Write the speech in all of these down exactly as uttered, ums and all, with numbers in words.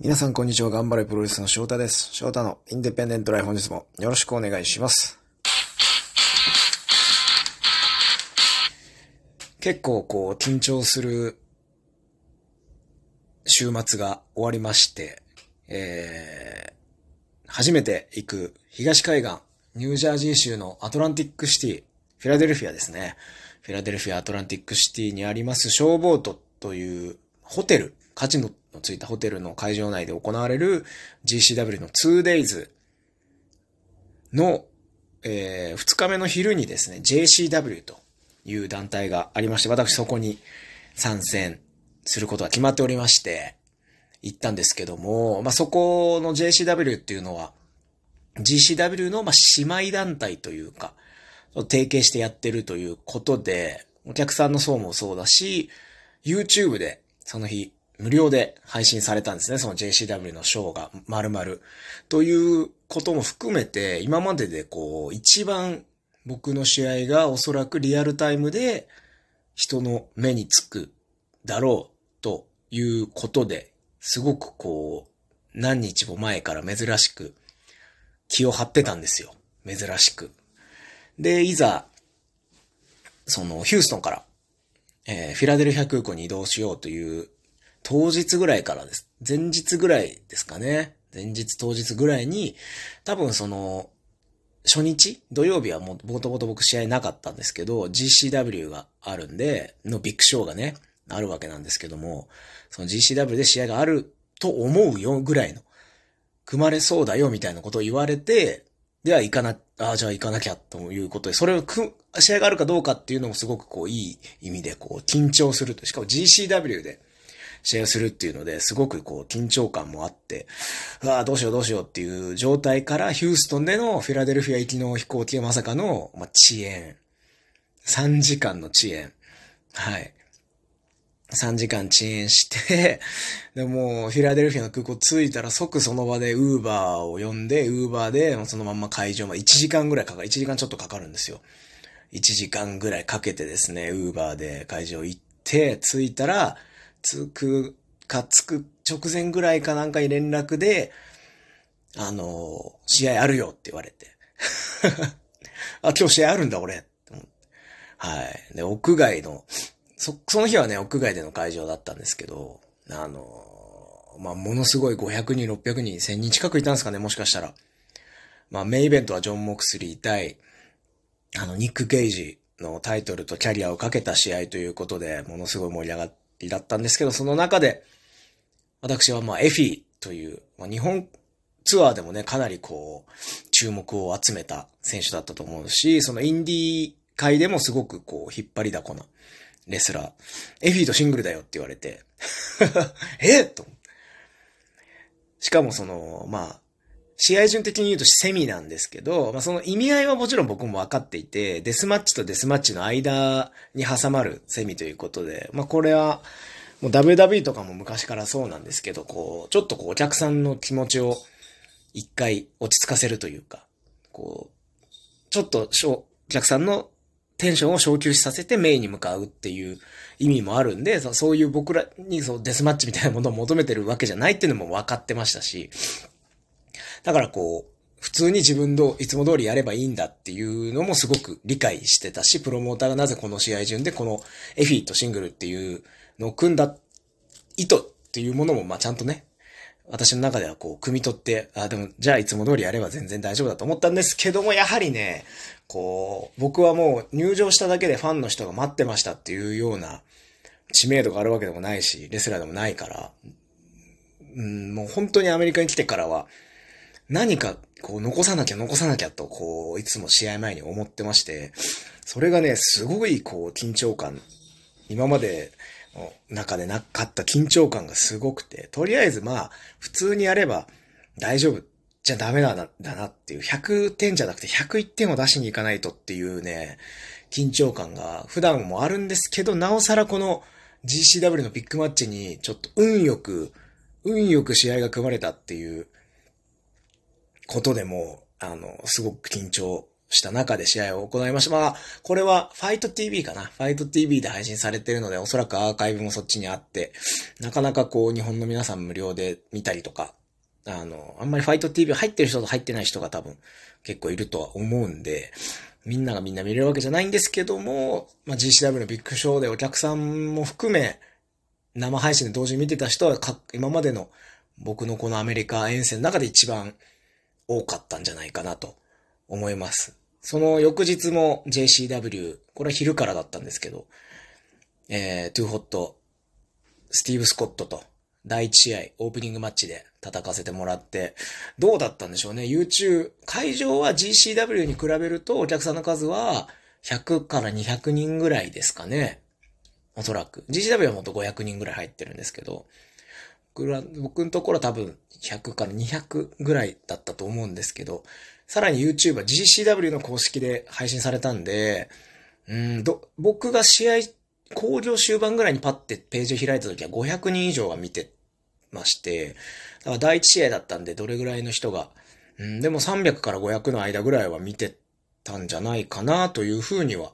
皆さんこんにちは。頑張れプロレスの翔太です。翔太のインデペンデントライフ、本日もよろしくお願いします。結構こう緊張する週末が終わりまして、えー、初めて行く東海岸ニュージャージー州のアトランティックシティ、フィラデルフィアですね。フィラデルフィアアトランティックシティにあります消防都というホテル、カジノのついたホテルの会場内で行われる ジーシーダブリュー の ツーデイズ の、えー、ふつかめの昼にですね ジェイシーダブリュー という団体がありまして、私そこに参戦することが決まっておりまして行ったんですけども、まあ、そこの ジェイシーダブリュー っていうのは ジーシーダブリュー のまあ姉妹団体というか提携してやってるということで、お客さんの層もそうだし YouTube でその日無料で配信されたんですね。その ジェイシーダブリュー のショーが丸々ということも含めて、今まででこう一番僕の試合がおそらくリアルタイムで人の目につくだろうということで、すごくこう何日も前から珍しく気を張ってたんですよ。珍しく。で、いざそのヒューストンから、えー、フィラデルフィア空港に移動しようという当日ぐらいからです。前日ぐらいですかね。前日当日ぐらいに、多分その、初日土曜日はもうボトボト僕試合なかったんですけど、ジーシーダブリュー があるんで、のビッグショーがね、あるわけなんですけども、その ジーシーダブリュー で試合があると思うよぐらいの、組まれそうだよみたいなことを言われて、では行かな、ああ、じゃあ行かなきゃということで、それをく、試合があるかどうかっていうのもすごくこういい意味でこう緊張すると。しかも ジーシーダブリュー で、試合をするっていうのですごくこう緊張感もあって、うわぁどうしようどうしようっていう状態からヒューストンでのフィラデルフィア行きの飛行機はまさかの、まあ、遅延。さんじかんの遅延。はい。さんじかん遅延して、でもフィラデルフィアの空港着いたら即その場でウーバーを呼んで、ウーバーでそのまんま会場までいちじかんぐらいかかる、いちじかんちょっとかかるんですよ。いちじかんぐらいかけてですね、ウーバーで会場行って、着いたら、つくかつく直前ぐらいかなんかに連絡で、あのー、試合あるよって言われて。あ、今日試合あるんだ俺。はい。で、屋外の、そ、その日はね、屋外での会場だったんですけど、あのー、まあ、ものすごいごひゃくにん、ろっぴゃくにん、せんにん近くいたんですかね、もしかしたら。まあ、メインイベントはジョン・モクスリー対、あの、ニック・ゲイジのタイトルとキャリアをかけた試合ということで、ものすごい盛り上がって、だったんですけど、その中で私はまあエフィという、まあ、日本ツアーでもねかなりこう注目を集めた選手だったと思うし、そのインディー界でもすごくこう引っ張りだこなレスラー、エフィとシングルだよって言われてえっと、しかもそのまあ試合順的に言うとセミなんですけど、まあその意味合いはもちろん僕も分かっていて、デスマッチとデスマッチの間に挟まるセミということで、まあこれはもう ダブリューダブリューイー とかも昔からそうなんですけど、こうちょっとこうお客さんの気持ちを一回落ち着かせるというか、こうちょっとお客さんのテンションを昇級させてメインに向かうっていう意味もあるんで、そういう僕らにそうデスマッチみたいなものを求めてるわけじゃないっていうのも分かってましたし。だからこう、普通に自分のいつも通りやればいいんだっていうのもすごく理解してたし、プロモーターがなぜこの試合順でこのエフィとシングルっていうのを組んだ意図っていうものも、まあちゃんとね、私の中ではこう、汲み取って、あ、でもじゃあいつも通りやれば全然大丈夫だと思ったんですけども、やはりね、こう、僕はもう入場しただけでファンの人が待ってましたっていうような知名度があるわけでもないし、レスラーでもないから、うん、もう本当にアメリカに来てからは、何かこう残さなきゃ残さなきゃとこういつも試合前に思ってまして、それがねすごいこう緊張感、今までの中でなかった緊張感がすごくて、とりあえずまあ普通にやれば大丈夫じゃダメだなだなっていう、ひゃくてんじゃなくてひゃくいってんを出しに行かないとっていうね緊張感が普段もあるんですけど、なおさらこの ジーシーダブリュー のビッグマッチにちょっと運よく運よく試合が組まれたっていうことでも、あの、すごく緊張した中で試合を行いました。まあ、これはファイト ティーブイ かな。ファイト ティーブイ で配信されているので、おそらくアーカイブもそっちにあって、なかなかこう、日本の皆さん無料で見たりとか、あの、あんまりファイト ティーブイ 入ってる人と入ってない人が多分結構いるとは思うんで、みんながみんな見れるわけじゃないんですけども、まあ、ジーシーダブリュー のビッグショーでお客さんも含め、生配信で同時に見てた人は、今までの僕のこのアメリカ遠征の中で一番多かったんじゃないかなと思います。その翌日も ジェイシーダブリュー、これは昼からだったんですけど、えー、トゥーホット、スティーブ・スコットとだいいち試合、オープニングマッチで戦わせてもらって、どうだったんでしょうね。YouTube、会場は ジーシーダブリュー に比べるとお客さんの数はひゃくからにひゃくにんぐらいですかね。おそらく。ジーシーダブリュー はもっとごひゃくにんぐらい入ってるんですけど、僕のところは多分ひゃくからにひゃくぐらいだったと思うんですけど、さらに YouTube は ジーシーダブリュー の公式で配信されたんで、うんど僕が試合、興行終盤ぐらいにパッてページを開いた時はごひゃくにん以上が見てまして、だから第一試合だったんでどれぐらいの人が、うん、でもさんびゃくからごひゃくの間ぐらいは見てたんじゃないかなというふうには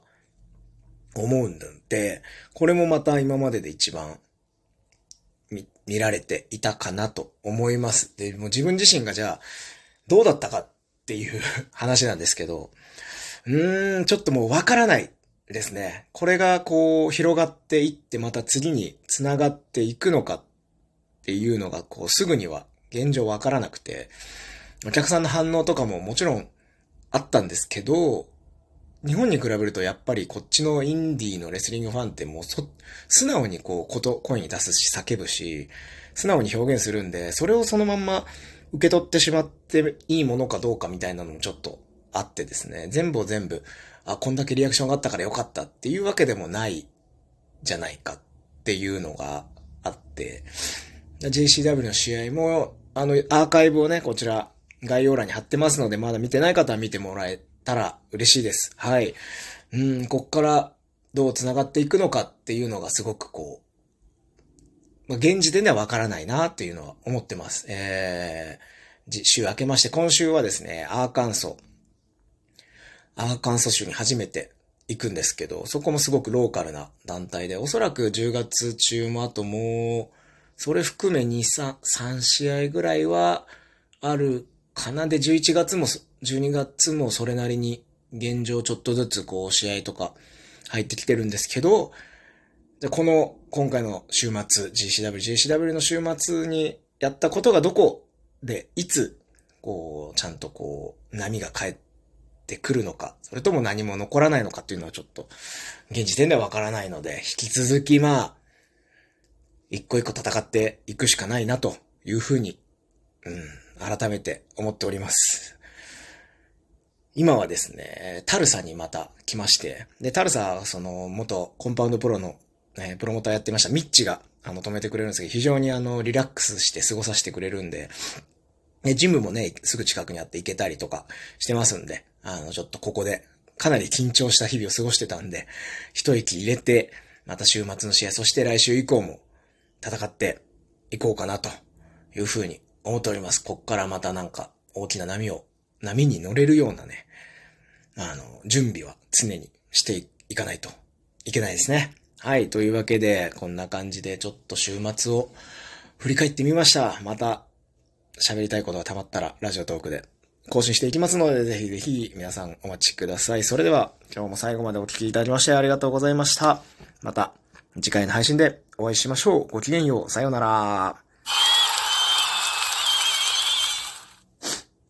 思うんで、これもまた今までで一番見、見られていたかなと思います。で、もう自分自身がじゃあどうだったかっていう話なんですけど、うーん、ちょっともうわからないですね。これがこう広がっていってまた次に繋がっていくのかっていうのがこうすぐには現状わからなくて、お客さんの反応とかももちろんあったんですけど、日本に比べるとやっぱりこっちのインディーのレスリングファンってもうそ素直にこうこと声に出すし叫ぶし素直に表現するんで、それをそのまんま受け取ってしまっていいものかどうかみたいなのもちょっとあってですね、全部を全部あこんだけリアクションがあったからよかったっていうわけでもないじゃないかっていうのがあって、 ジェイシーダブリュー の試合もあのアーカイブをね、こちら概要欄に貼ってますので、まだ見てない方は見てもらえたら嬉しいです。はい。うん、こっからどう繋がっていくのかっていうのがすごくこう、まあ、現時点ではわからないなっていうのは思ってます。えー、週明けまして、今週はですね、アーカンソー、アーカンソー州に初めて行くんですけど、そこもすごくローカルな団体で、おそらくじゅうがつ中もあともう、それ含めに、さん、さん試合ぐらいはあるかな。で、じゅういちがつも、じゅうにがつもそれなりに現状ちょっとずつこう試合とか入ってきてるんですけど、でこの今回の週末 ジーシーダブリュー の週末にやったことがどこでいつこうちゃんとこう波が返ってくるのか、それとも何も残らないのかっていうのはちょっと現時点ではわからないので、引き続きまあ一個一個戦っていくしかないなというふうに、うん、改めて思っております。今はですね、タルサにまた来まして、で、タルサはその元コンパウンドプロの、ね、プロモーターやってましたミッチがあの止めてくれるんですけど、非常にあのリラックスして過ごさせてくれるんで、でジムもね、すぐ近くにあって行けたりとかしてますんで、あのちょっとここでかなり緊張した日々を過ごしてたんで、一息入れて、また週末の試合、そして来週以降も戦っていこうかなというふうに思っております。こっからまたなんか大きな波を、波に乗れるようなね、あの、準備は常にしていかないといけないですね。はい。というわけで、こんな感じでちょっと週末を振り返ってみました。また喋りたいことがたまったらラジオトークで更新していきますので、ぜひぜひ皆さんお待ちください。それでは今日も最後までお聞きいただきましてありがとうございました。また次回の配信でお会いしましょう。ごきげんよう。さようなら。